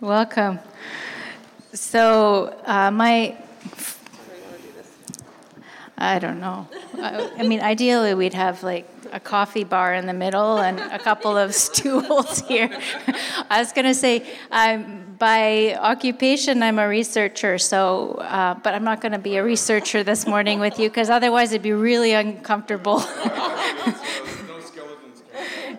Welcome. So I don't know. I mean, ideally, we'd have like a coffee bar in the middle and a couple of stools here. I was going to say, by occupation, I'm a researcher, so but I'm not going to be a researcher this morning with you, because otherwise it'd be really uncomfortable.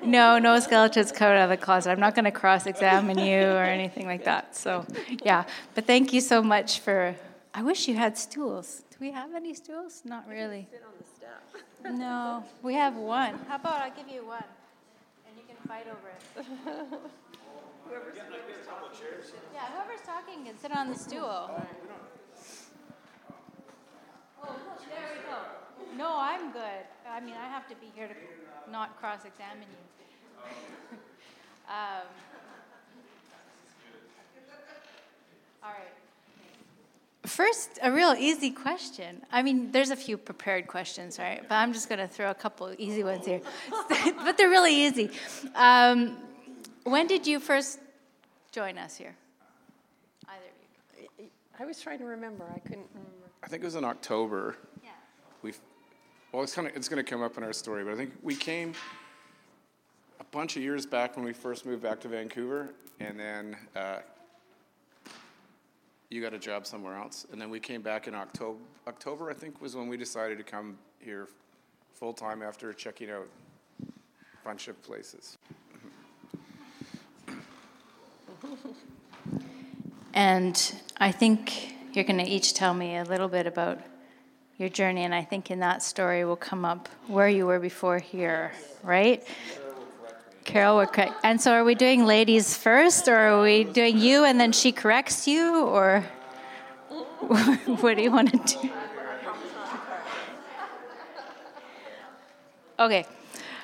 No skeletons come out of the closet. I'm not going to cross-examine you or anything like that. So, yeah. But thank you so much for... I wish you had stools. Do we have any stools? Not really. Sit on the step. No, we have one. How about I'll give you one, and you can fight over it. Whoever's talking. Yeah, whoever's talking can sit on the stool. Oh, there we go. No, I'm good. I mean, I have to be here to... not cross-examine you. All right. First, a real easy question. I mean, there's a few prepared questions, right? But I'm just going to throw a couple easy ones here. But they're really easy. When did you first join us here? Either of you. I was trying to remember. I couldn't remember. I think it was in October. Yeah. Well, it's going to come up in our story, but I think we came a bunch of years back when we first moved back to Vancouver, and then you got a job somewhere else, and then we came back in October. October, I think, was when we decided to come here full time after checking out a bunch of places. And I think you're going to each tell me a little bit about your journey, and I think in that story will come up where you were before here, right? Carol will correct. And so are we doing ladies first, or are we doing you and then she corrects you, or what do you want to do? Okay.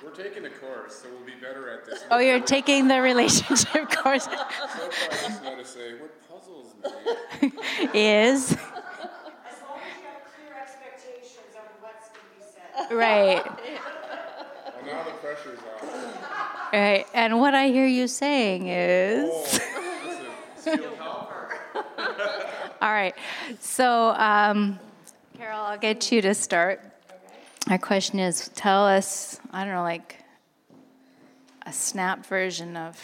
We're taking a course, so we'll be better at this. Oh, you're taking the relationship course. So far, I just know to say, what puzzles me is... Right. Well, now the pressure's off. Right, and what I hear you saying is... Oh, listen, still help her. All right, so Carol, I'll get you to start. Okay. Our question is, tell us, I don't know, like a snap version of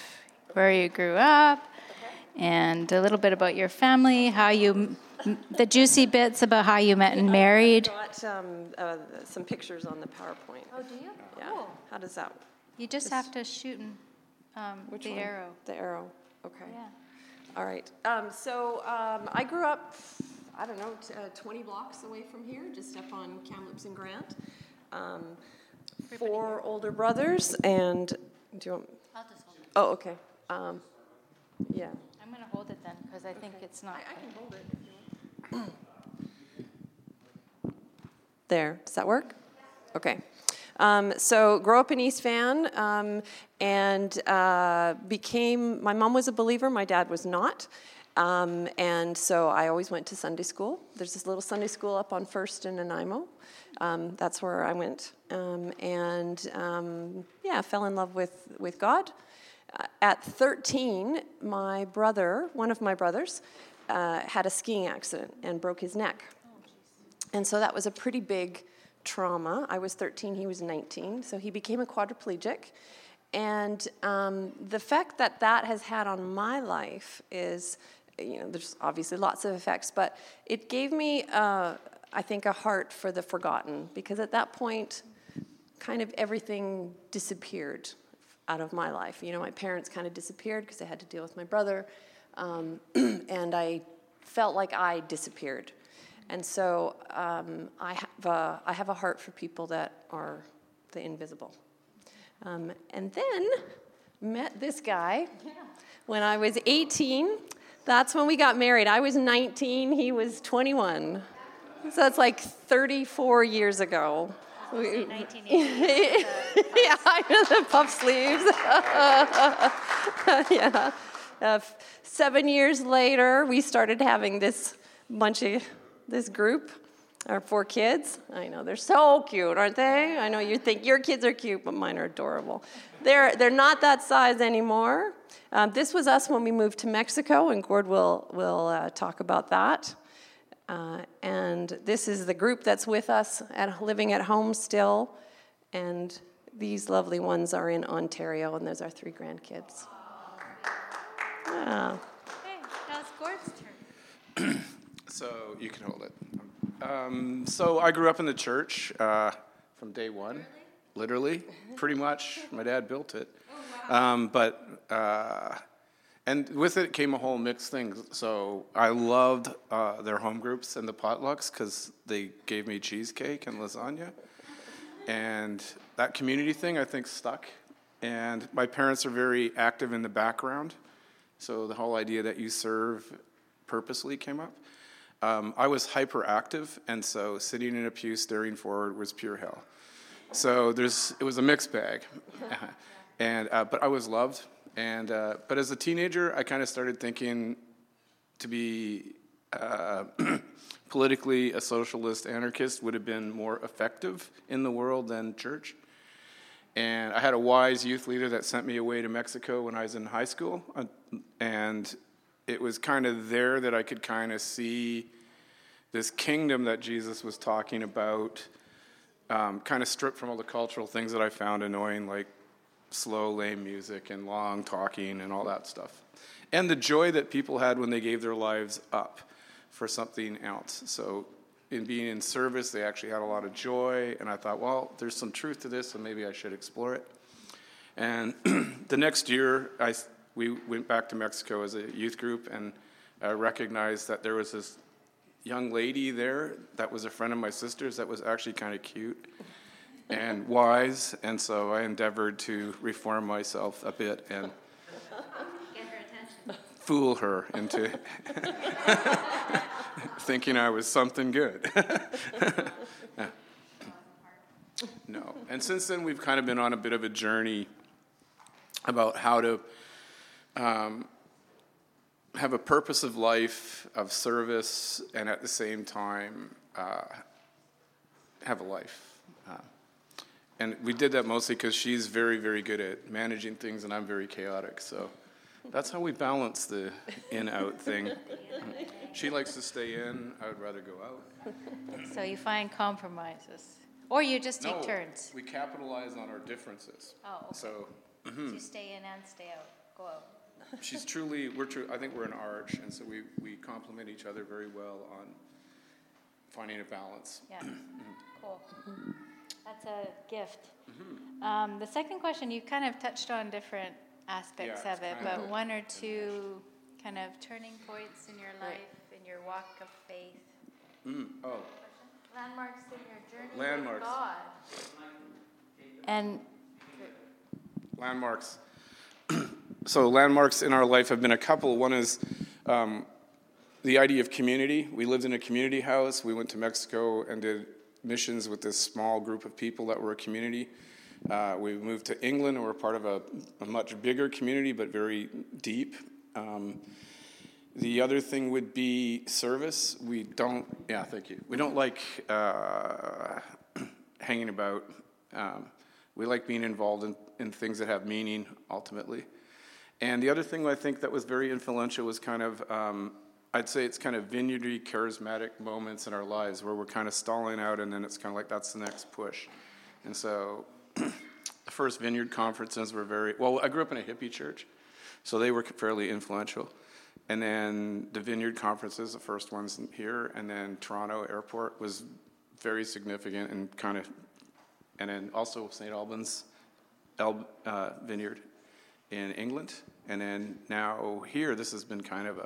where you grew up, okay, and a little bit about your family, how you... The juicy bits about how you met and married. I got some pictures on the PowerPoint. Oh, do you? Yeah. Cool. How does that work? You just have to shoot the one? Arrow. The arrow. Okay. Yeah. All right. So I grew up, 20 blocks away from here, just up on Kamloops and Grant. 4 older brothers, and do you want? I'll just hold it. Oh, okay. Yeah. I'm going to hold it then because I think it's not. I can hold it. There. Does that work? Okay. So grew up in East Van and became, my mom was a believer, my dad was not. And so I always went to Sunday school. There's this little Sunday school up on 1st and Nanaimo. That's where I went. Fell in love with God. At 13, one of my brothers, had a skiing accident and broke his neck. And so that was a pretty big trauma. I was 13, he was 19, so he became a quadriplegic. And the effect that has had on my life is, there's obviously lots of effects, but it gave me, a heart for the forgotten, because at that point, kind of everything disappeared out of my life. My parents kind of disappeared because I had to deal with my brother. And I felt like I disappeared, and so I have a heart for people that are the invisible. And then met this guy when I was 18. That's when we got married. I was 19. He was 21. So that's like 34 years ago. 1980. Yeah, I know, the puff sleeves. Yeah. 7 years later, we started having this group, Our four kids, I know, they're so cute, aren't they? I know you think your kids are cute, but mine are adorable. They're not that size anymore. This was us when we moved to Mexico, and Gord will talk about that. And this is the group that's with us at living at home still. And these lovely ones are in Ontario, and those are three grandkids. Yeah. Okay, that was Gord's turn. So you can hold it. So I grew up in the church from day one, literally, pretty much. My dad built it. Oh, wow. And with it came a whole mixed thing. So I loved their home groups and the potlucks because they gave me cheesecake and lasagna. And that community thing, I think, stuck. And my parents are very active in the background. So the whole idea that you serve purposely came up. I was hyperactive, and so sitting in a pew staring forward was pure hell. So it was a mixed bag, but I was loved. And but as a teenager, I kind of started thinking to be politically a socialist anarchist would have been more effective in the world than church. And I had a wise youth leader that sent me away to Mexico when I was in high school, and it was kind of there that I could kind of see this kingdom that Jesus was talking about, kind of stripped from all the cultural things that I found annoying, like slow, lame music and long talking and all that stuff. And the joy that people had when they gave their lives up for something else. So in being in service, they actually had a lot of joy. And I thought, well, there's some truth to this, so maybe I should explore it. And the next year, we went back to Mexico as a youth group, and I recognized that there was this young lady there that was a friend of my sister's that was actually kind of cute and wise, and so I endeavored to reform myself a bit and get her attention. Fool her into thinking I was something good. No. And since then, we've kind of been on a bit of a journey about how to have a purpose of life, of service, and at the same time have a life. And we did that mostly because she's very, very good at managing things, and I'm very chaotic. So that's how we balance the in-out thing. She likes to stay in. I would rather go out. So you find compromises. Or you just take turns. We capitalize on our differences. Oh, okay. So you stay in and stay out. Go out. She's truly, I think we're an arch, and so we complement each other very well on finding a balance. Yeah, cool. That's a gift. Mm-hmm. The second question, you kind of touched on different aspects of it, but one or two kind of turning points in your life, in your walk of faith. Mm. Oh. Landmarks in your journey with God. Landmarks. So landmarks in our life have been a couple. One is the idea of community. We lived in a community house. We went to Mexico and did missions with this small group of people that were a community. We moved to England and were part of a much bigger community, but very deep. The other thing would be service. We don't like hanging about. We like being involved in things that have meaning, ultimately. And the other thing I think that was very influential was kind of, I'd say it's kind of vineyardy, charismatic moments in our lives where we're kind of stalling out, and then it's kind of like, that's the next push. And so the first vineyard conferences were I grew up in a hippie church, so they were fairly influential. And then the vineyard conferences, the first ones here, and then Toronto Airport was very significant and kind of, and then also St. Albans Vineyard in England. And then now here, this has been kind of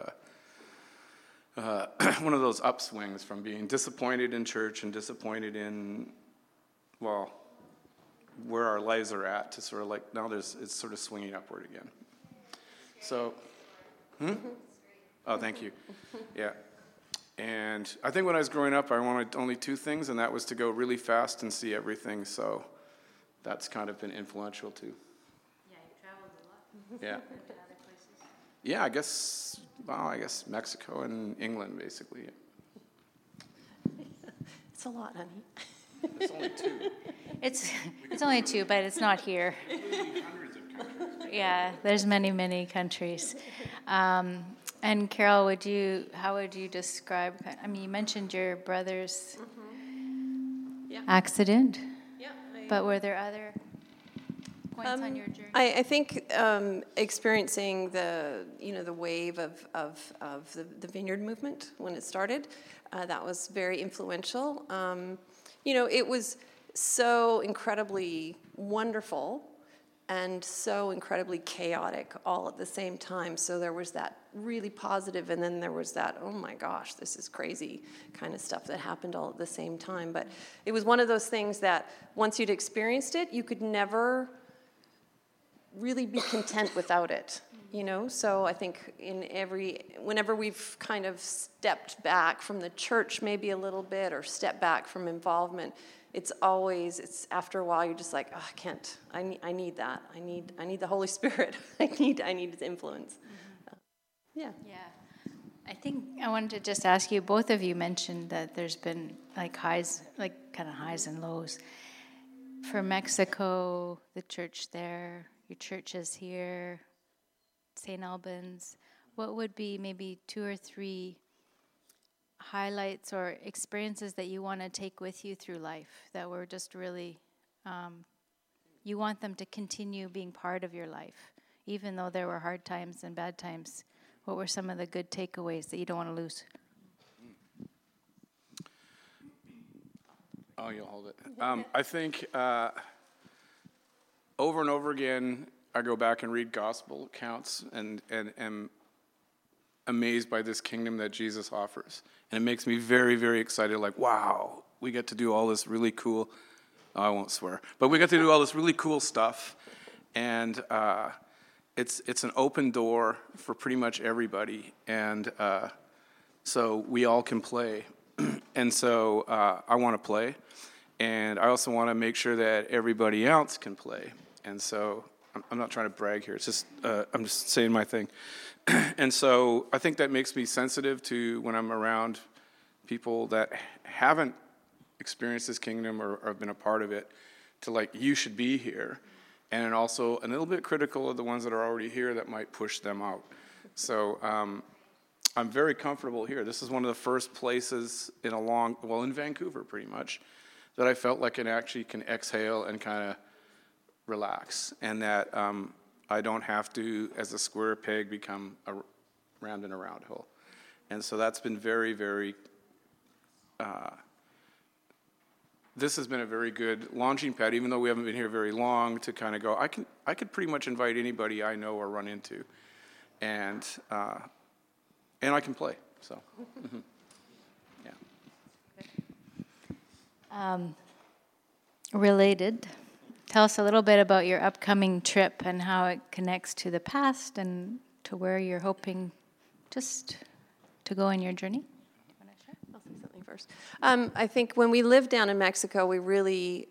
one of those upswings from being disappointed in church and disappointed in, well, where our lives are at to sort of like, now it's sort of swinging upward again. So, Oh, thank you. Yeah. And I think when I was growing up, I wanted only two things, and that was to go really fast and see everything. So that's kind of been influential too. Yeah. Yeah, I guess Mexico and England, basically. a lot, honey. It's only two. It's only two, but it's not here. Hundreds of countries. Yeah, there's many, many countries. And Carol, how would you describe? I mean, you mentioned your brother's accident. Yeah. But were there other points on your journey? I think experiencing the wave of the Vineyard movement when it started, that was very influential. It was so incredibly wonderful and so incredibly chaotic all at the same time. So there was that really positive, and then there was that, oh my gosh, this is crazy kind of stuff that happened all at the same time. But it was one of those things that once you'd experienced it, you could never really be content without it. So I think whenever we've kind of stepped back from the church maybe a little bit or stepped back from involvement, it's after a while you're just like, oh, I can't, I need that. I need the Holy Spirit. I need his influence. Mm-hmm. Yeah. I think I wanted to just ask you, both of you mentioned that there's been like highs, like kind of highs and lows. For Mexico, the church there, your church is here, St. Albans, what would be maybe two or three highlights or experiences that you want to take with you through life that were just really, you want them to continue being part of your life, even though there were hard times and bad times? What were some of the good takeaways that you don't want to lose? Oh, you'll hold it. I think over and over again, I go back and read gospel accounts and am amazed by this kingdom that Jesus offers. And it makes me very, very excited, like, wow, we get to do all this really cool, I won't swear, but we get to do all this really cool stuff. And it's an open door for pretty much everybody. And so we all can play. And so I want to play. And I also want to make sure that everybody else can play. And so I'm not trying to brag here. It's just I'm just saying my thing. And so I think that makes me sensitive to when I'm around people that haven't experienced this kingdom or have been a part of it, to like, you should be here. And also a little bit critical of the ones that are already here that might push them out. So I'm very comfortable here. This is one of the first places in Vancouver pretty much, that I felt like it actually can exhale and kind of relax, and that I don't have to, as a square peg, become a round in a round hole. And so that's been very, very, this has been a very good launching pad, even though we haven't been here very long, to kind of go, I could pretty much invite anybody I know or run into, and I can play, so, yeah. Related. Tell us a little bit about your upcoming trip and how it connects to the past and to where you're hoping just to go in your journey. I'll say something first. I think when we lived down in Mexico, we really,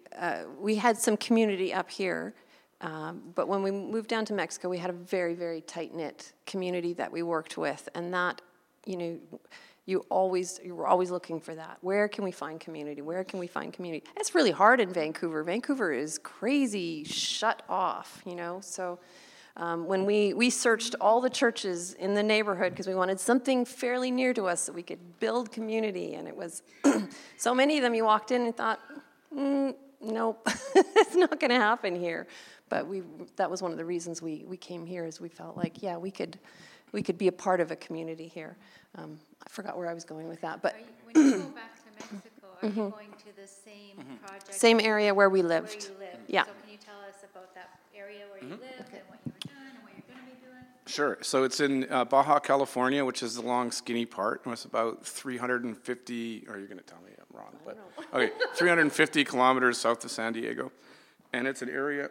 we had some community up here. But when we moved down to Mexico, we had a very, very tight-knit community that we worked with. And that, you were always looking for that. Where can we find community? It's really hard in Vancouver. Vancouver is crazy shut off, So when we searched all the churches in the neighborhood because we wanted something fairly near to us that we could build community, and it was so many of them you walked in and thought, nope, it's not going to happen here. But that was one of the reasons we came here, is we felt like, yeah, we could be a part of a community here. I forgot where I was going with that, but when you go back to Mexico, are you going to the same project? Same area where we lived. Yeah. So can you tell us about that area where you lived and what you were doing and what you're going to be doing? Sure. So it's in Baja California, which is the long, skinny part. It's about 350, or you're going to tell me I'm wrong, but okay, 350 kilometers south of San Diego, and it's an area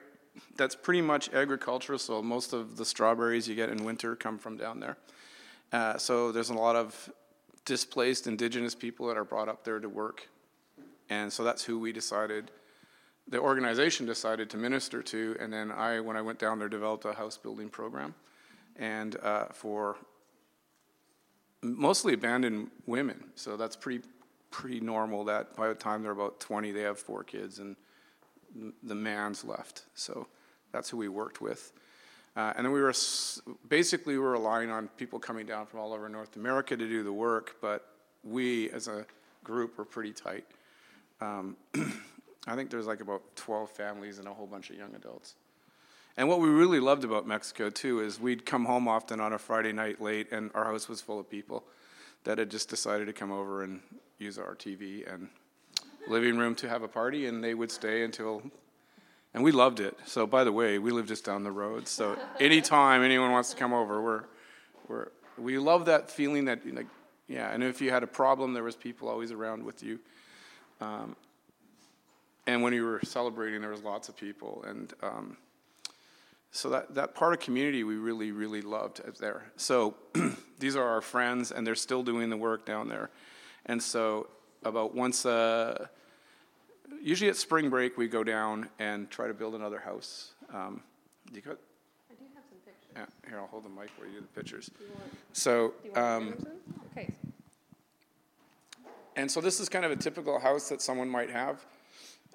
that's pretty much agricultural, so most of the strawberries you get in winter come from down there. So there's a lot of displaced indigenous people that are brought up there to work. And so that's who the organization decided to minister to. And then when I went down there, developed a house building program. And for mostly abandoned women. So that's pretty pretty normal that by the time they're about 20, they have 4 kids and the man's left. So that's who we worked with. And then we were basically relying on people coming down from all over North America to do the work, but we as a group were pretty tight. I think there's like about 12 families and a whole bunch of young adults. And what we really loved about Mexico, too, is we'd come home often on a Friday night late, and our house was full of people that had just decided to come over and use our TV and living room to have a party, and they would stay until... And we loved it. So, by the way, we live just down the road, so anytime anyone wants to come over, we love that feeling that, like, yeah, and if you had a problem, there was people always around with you. And when you were celebrating, there was lots of people, and... So that part of community we really, really loved there. So these are our friends, and they're still doing the work down there. And so about once, usually at spring break, we go down and try to build another house. Do you got? I do have some pictures. Yeah, here, I'll hold the mic while you do the pictures. Okay. And so this is kind of a typical house that someone might have.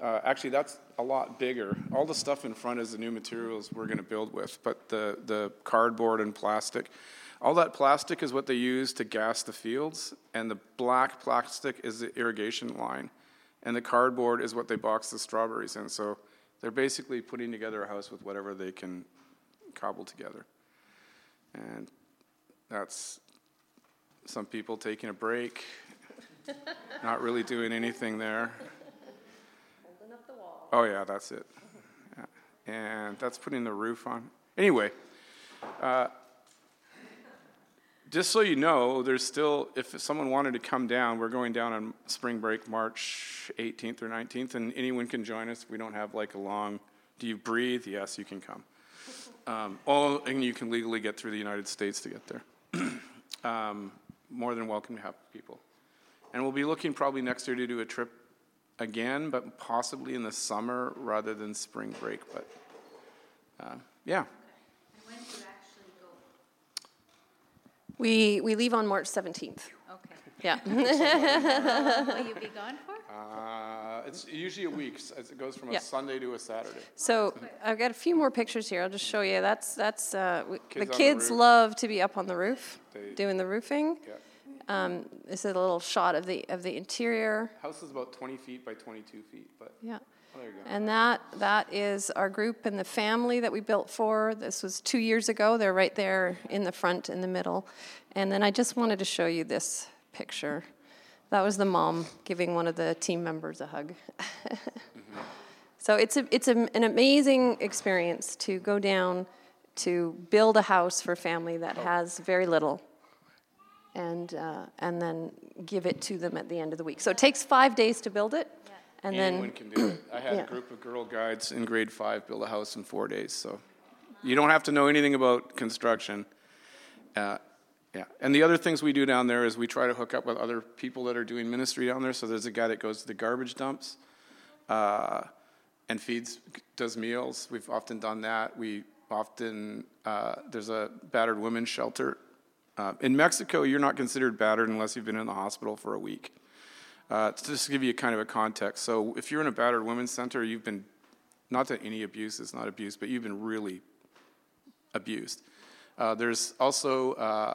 Actually, that's a lot bigger. All the stuff in front is the new materials we're going to build with, but the cardboard and plastic. All that plastic is what they use to gas the fields, and the black plastic is the irrigation line, and the cardboard is what they box the strawberries in. So they're basically putting together a house with whatever they can cobble together. And that's some people taking a break, not really doing anything there. Oh, yeah, that's it. Yeah. And that's putting the roof on. Anyway, just so you know, there's still, if someone wanted to come down, we're going down on spring break, March 18th or 19th, and anyone can join us. We don't have like a long, do you breathe? Yes, you can come. And you can legally get through the United States to get there. More than welcome to have people. And we'll be looking probably next year to do a trip again, but possibly in the summer rather than spring break, but yeah. Okay. And when do you actually go? We leave on March 17th. Okay. Yeah. Will you be gone for? It's usually a week. It goes from a Sunday to a Saturday. So I've got a few more pictures here. I'll just show you. The kids love to be up on the roof, doing the roofing. Yeah. This is a little shot of the interior. House is about 20 feet by 22 feet, but yeah. Oh, there you go. And that is our group and the family that we built for. This was 2 years ago. They're right there in the front, in the middle. And then I just wanted to show you this picture. That was the mom giving one of the team members a hug. Mm-hmm. So it's an amazing experience to go down to build a house for a family that has very little. And then give it to them at the end of the week. So it takes 5 days to build it, and anyone can do it. I had a group of Girl Guides in grade 5 build a house in 4 days. So you don't have to know anything about construction. And the other things we do down there is we try to hook up with other people that are doing ministry down there. So there's a guy that goes to the garbage dumps and does meals. We've often done that. There's a battered women's shelter. In Mexico, you're not considered battered unless you've been in the hospital for a week. Just to give you kind of a context. So if you're in a battered women's center, you've been, not that any abuse is not abuse, but you've been really abused. There's also,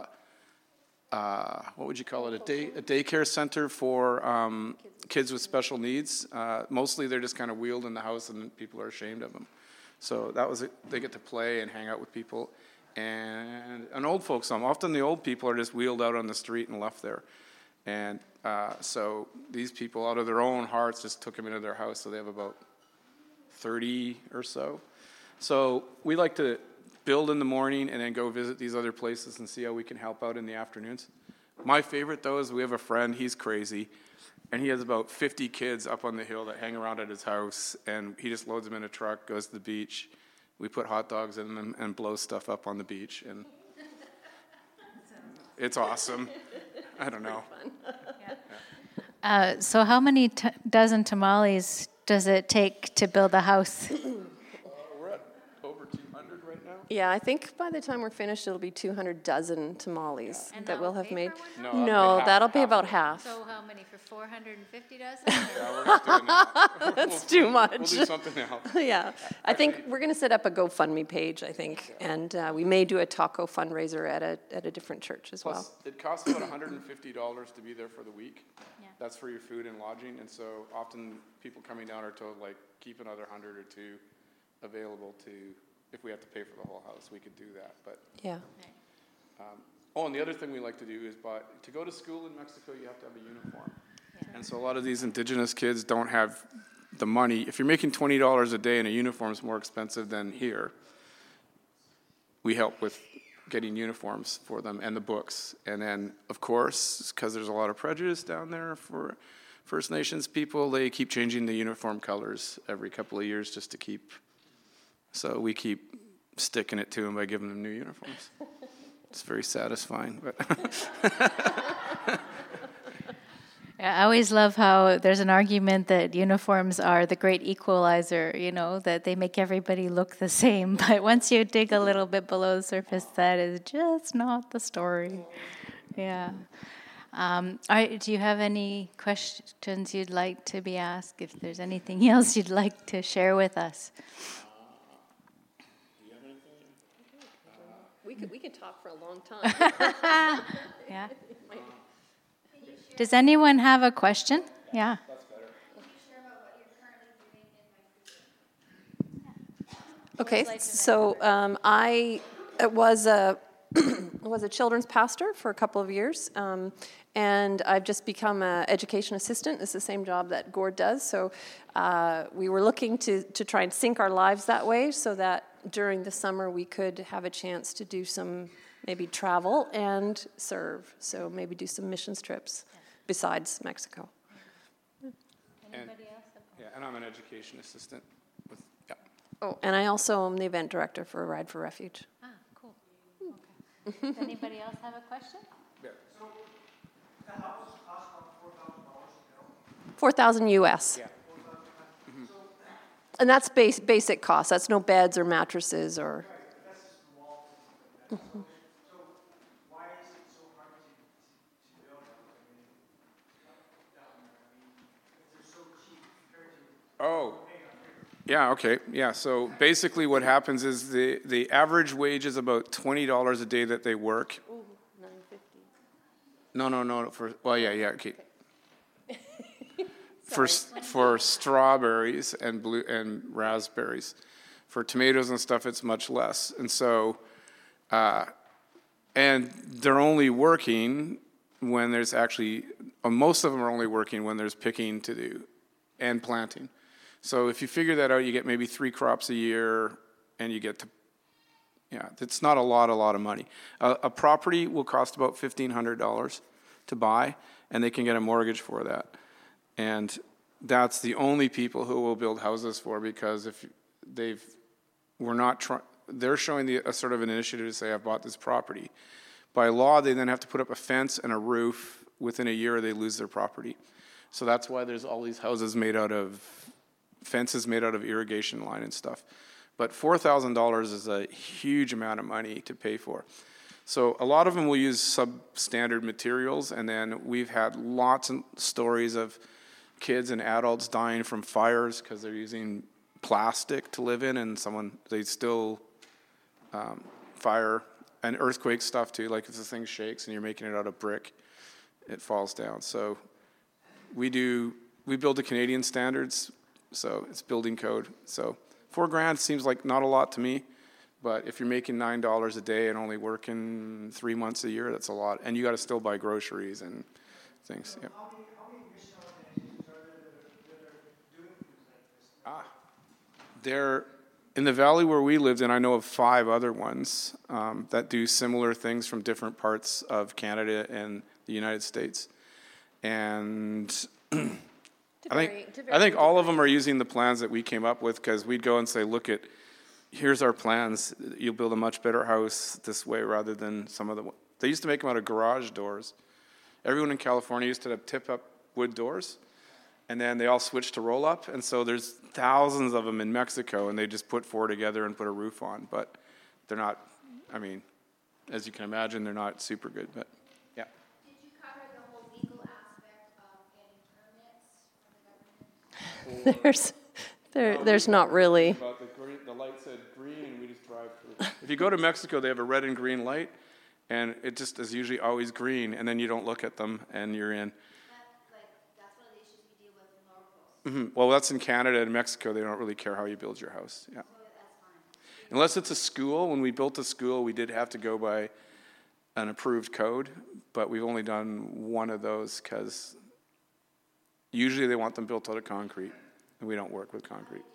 what would you call it, a daycare center for kids with special needs. Mostly they're just kind of wheeled in the house and people are ashamed of them. So that was it. They get to play and hang out with people. And an old folks' home. Often the old people are just wheeled out on the street and left there. And so these people, out of their own hearts, just took them into their house. So they have about 30 or so. So we like to build in the morning and then go visit these other places and see how we can help out in the afternoons. My favorite, though, is we have a friend. He's crazy. And he has about 50 kids up on the hill that hang around at his house. And he just loads them in a truck, goes to the beach. We put hot dogs in them and blow stuff up on the beach, and it's awesome. I don't know. So how many dozen tamales does it take to build a house? We're at over 200 right now. Yeah, I think by the time we're finished, it'll be 200 dozen tamales that we'll have made. That'll be about half. So how many for 450 dozen? That's too much. We'll do something else. Yeah, I think we're going to set up a GoFundMe page. I think, and we may do a taco fundraiser at a different church as well. Plus, it costs about $150 to be there for the week. Yeah. That's for your food and lodging, and so often people coming down are told like keep another 100 or 2 available to. If we have to pay for the whole house, we could do that. But yeah. And the other thing we like to do is, to go to school in Mexico, you have to have a uniform. Yeah. And so a lot of these indigenous kids don't have the money. If you're making $20 a day and a uniform is more expensive than here, we help with getting uniforms for them and the books. And then, of course, because there's a lot of prejudice down there for First Nations people, they keep changing the uniform colors every couple of years just to keep... So we keep sticking it to them by giving them new uniforms. It's very satisfying. I always love how there's an argument that uniforms are the great equalizer, that they make everybody look the same. But once you dig a little bit below the surface, that is just not the story. Yeah. All right, do you have any questions you'd like to be asked? If there's anything else you'd like to share with us? We could talk for a long time. Yeah. Does anyone have a question? Yeah. That's better. Can you share about what you're currently doing in Vancouver? Okay. So I was a children's pastor for a couple of years, and I've just become an education assistant. It's the same job that Gord does. So we were looking to try and sync our lives that way, so that during the summer we could have a chance to do some maybe travel and serve. So maybe do some missions trips besides Mexico. Anybody else? Yeah, and I'm an education assistant. And I also am the event director for Ride for Refuge. Ah, cool. Okay. Does anybody else have a question? Yeah. So the house cost about $4,000 US. Yeah. And that's basic costs. That's no beds or mattresses or... Mm-hmm. So why is it so hard to build? They're so cheap compared to... Oh, yeah, okay. Yeah, so basically what happens is the average wage is about $20 a day that they work. Ooh, $9.50. No. Okay. For strawberries and raspberries, for tomatoes and stuff, it's much less. And so, and they're only working when there's most of them are only working when there's picking to do and planting. So if you figure that out, you get maybe 3 crops a year, and you get to, it's not a lot of money. A property will cost about $1,500 to buy, and they can get a mortgage for that. And that's the only people who will build houses for, because if they're showing a sort of an initiative to say, I've bought this property. By law, they then have to put up a fence and a roof within a year, or they lose their property. So that's why there's all these houses made out of fences, made out of irrigation line and stuff. But $4,000 is a huge amount of money to pay for. So a lot of them will use substandard materials, and then we've had lots of stories of kids and adults dying from fires because they're using plastic to live in, and they still fire, and earthquake stuff too, like if the thing shakes and you're making it out of brick, it falls down. So we build to Canadian standards, so it's building code. So $4,000 seems like not a lot to me, but if you're making $9 a day and only working 3 months a year, that's a lot, and you got to still buy groceries and things. Yeah. There, in the valley where we lived in, I know of 5 other ones that do similar things from different parts of Canada and the United States. And I think all of them are using the plans that we came up with, because we'd go and say, here's our plans. You'll build a much better house this way, rather than some of the... They used to make them out of garage doors. Everyone in California used to have tip-up wood doors. And then they all switched to roll-up, and so there's thousands of them in Mexico, and they just put 4 together and put a roof on. But they're not, I mean, as you can imagine, they're not super good, but yeah. Did you cover the whole legal aspect of getting permits? There's not really. About the green, the light said green, and we just drive through. If you go to Mexico, they have a red and green light, and it just is usually always green, and then you don't look at them, and you're in. That's one of the issues we deal with in Lower Post. Mm-hmm. Well, that's in Canada and Mexico. They don't really care how you build your house. Yeah. So that's fine. Unless it's a school. When we built the school, we did have to go by an approved code, but we've only done one of those because usually they want them built out of concrete. And we don't work with concrete. One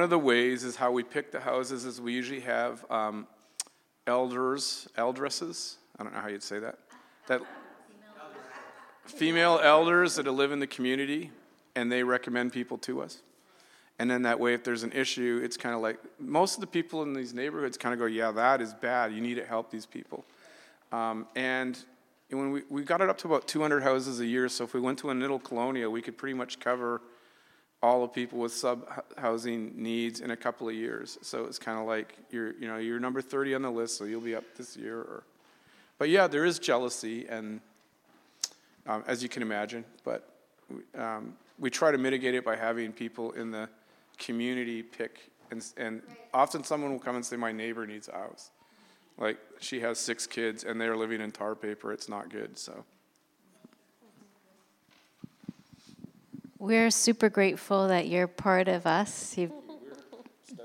of the ways is how we pick the houses is we usually have eldresses. I don't know how you'd say that. Female elders that live in the community, and they recommend people to us. And then that way, if there's an issue, it's kind of like most of the people in these neighborhoods kind of go, yeah, that is bad. You need to help these people. And when we got it up to about 200 houses a year, so if we went to a little colonial, we could pretty much cover all the people with sub-housing needs in a couple of years. So it's kind of like you're number 30 on the list, so you'll be up this year. But yeah, there is jealousy, and as you can imagine, but we try to mitigate it by having people in the community pick, and often someone will come and say, "My neighbor needs a house." Like, she has 6 kids, and they're living in tar paper. It's not good, so. We're super grateful that you're part of us. You've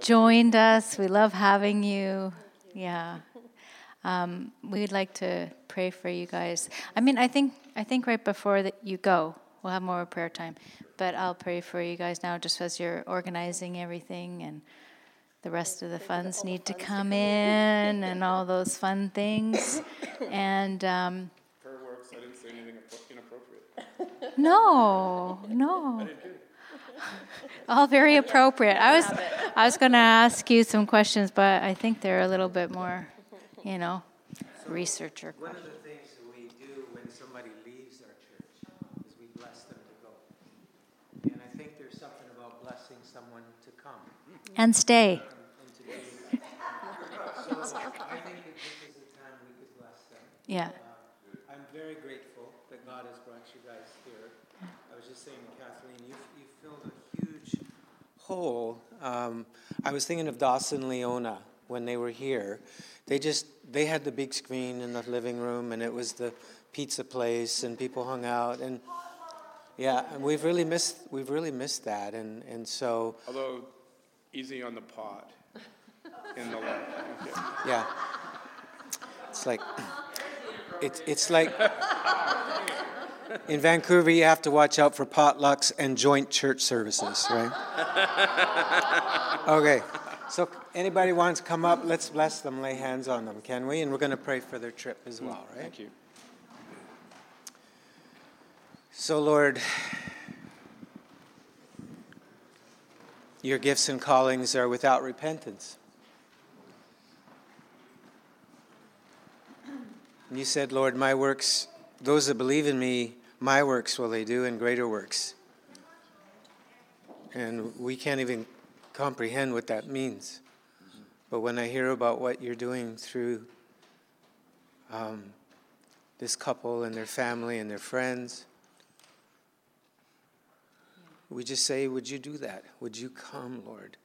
joined us. We love having you. Yeah. We'd like to pray for you guys. I mean, I think right before that you go, we'll have more prayer time. But I'll pray for you guys now just as you're organizing everything and the rest of the funds need to come in and all those fun things. And prayer works. I didn't say anything inappropriate. No. I didn't do it. All very appropriate. I was going to ask you some questions, but I think they're a little bit more, researcher questions. One of the things that we do when somebody leaves our church is we bless them to go. And I think there's something about blessing someone to come. And stay. So I think this is the time we could bless them. Yeah. I'm very grateful that God has brought you guys here. I was just saying, Kathleen, you filled a huge hole. I was thinking of Dawson Leona when they were here. They had the big screen in the living room, and it was the pizza place, and people hung out, and yeah, and we've really missed that, and so. Although. Easy on the pod. In the light. Okay. Yeah. It's like in Vancouver you have to watch out for potlucks and joint church services, right? Okay. So anybody wants to come up, let's bless them, lay hands on them, can we? And we're going to pray for their trip as well, right? Thank you. So Lord, your gifts and callings are without repentance. And you said, Lord, my works, those that believe in me, my works will they do and greater works. And we can't even comprehend what that means. But when I hear about what you're doing through this couple and their family and their friends, we just say, would you do that? Would you come, Lord?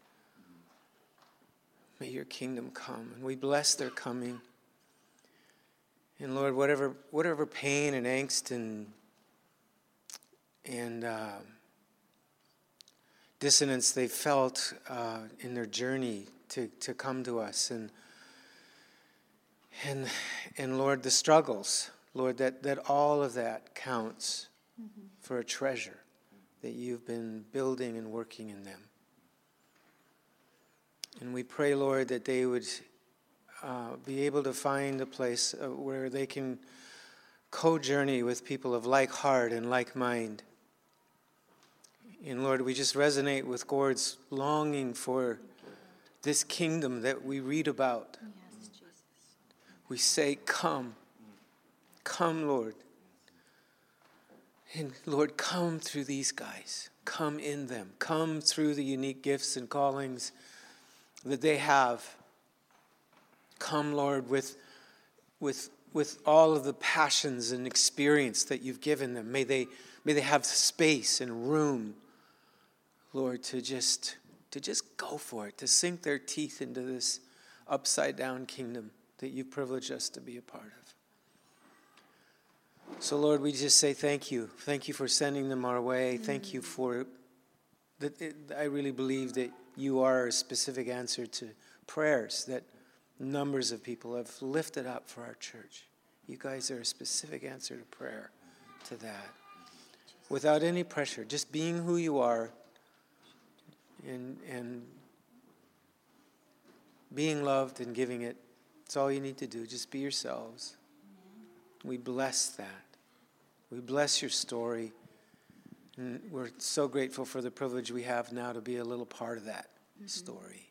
May your kingdom come. And we bless their coming. And Lord, whatever pain and angst and dissonance they felt in their journey to come to us, and Lord, the struggles, Lord, that all of that counts for a treasure that you've been building and working in them. And we pray, Lord, that they would be able to find a place where they can co-journey with people of like heart and like mind. And Lord, we just resonate with Gord's longing for this kingdom that we read about. Yes, Jesus. We say, come. Come, Lord. And Lord, come through these guys. Come in them. Come through the unique gifts and callings that they have. Come, Lord, with all of the passions and experience that you've given them. May they have space and room, Lord, to just go for it, to sink their teeth into this upside-down kingdom that you've privileged us to be a part of. So, Lord, we just say thank you. Thank you for sending them our way. Mm-hmm. Thank you for that. I really believe that you are a specific answer to prayers that numbers of people have lifted up for our church. You guys are a specific answer to prayer, to that. Without any pressure, just being who you are and being loved and giving it. It's all you need to do. Just be yourselves. We bless that. We bless your story. And we're so grateful for the privilege we have now to be a little part of that story.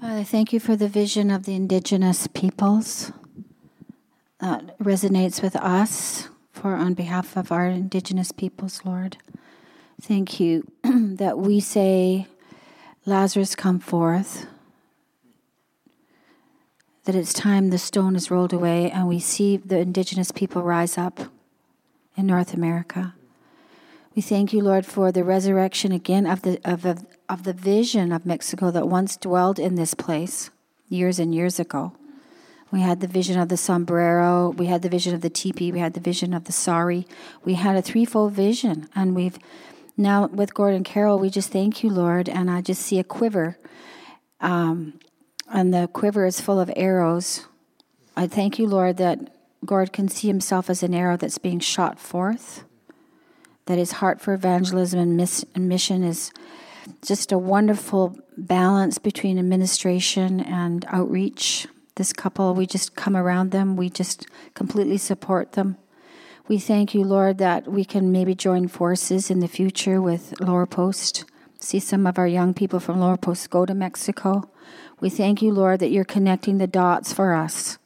Father, thank you for the vision of the indigenous peoples. That resonates with us on behalf of our indigenous peoples, Lord. Thank you that we say, Lazarus, come forth, that it's time the stone is rolled away and we see the indigenous people rise up in North America. We thank you, Lord, for the resurrection again of the vision of Mexico that once dwelled in this place years and years ago. We had the vision of the sombrero. We had the vision of the teepee. We had the vision of the sari. We had a threefold vision. And we've now, with Gordon Carroll, we just thank you, Lord. And I just see a quiver. And the quiver is full of arrows. I thank you, Lord, that Gord can see himself as an arrow that's being shot forth, that his heart for evangelism and mission is just a wonderful balance between administration and outreach. This couple, we just come around them. We just completely support them. We thank you, Lord, that we can maybe join forces in the future with Lower Post, see some of our young people from Lower Post go to Mexico. We thank you, Lord, that you're connecting the dots for us.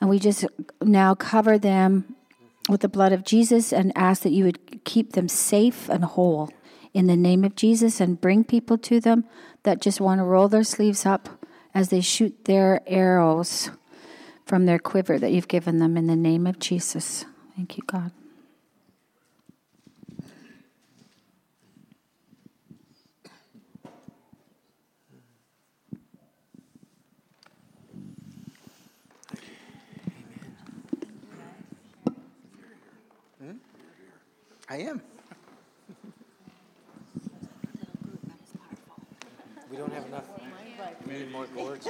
And we just now cover them with the blood of Jesus and ask that you would keep them safe and whole in the name of Jesus, and bring people to them that just want to roll their sleeves up as they shoot their arrows from their quiver that you've given them in the name of Jesus. Thank you, God. Amen. I am. We don't have enough. We need more gourds.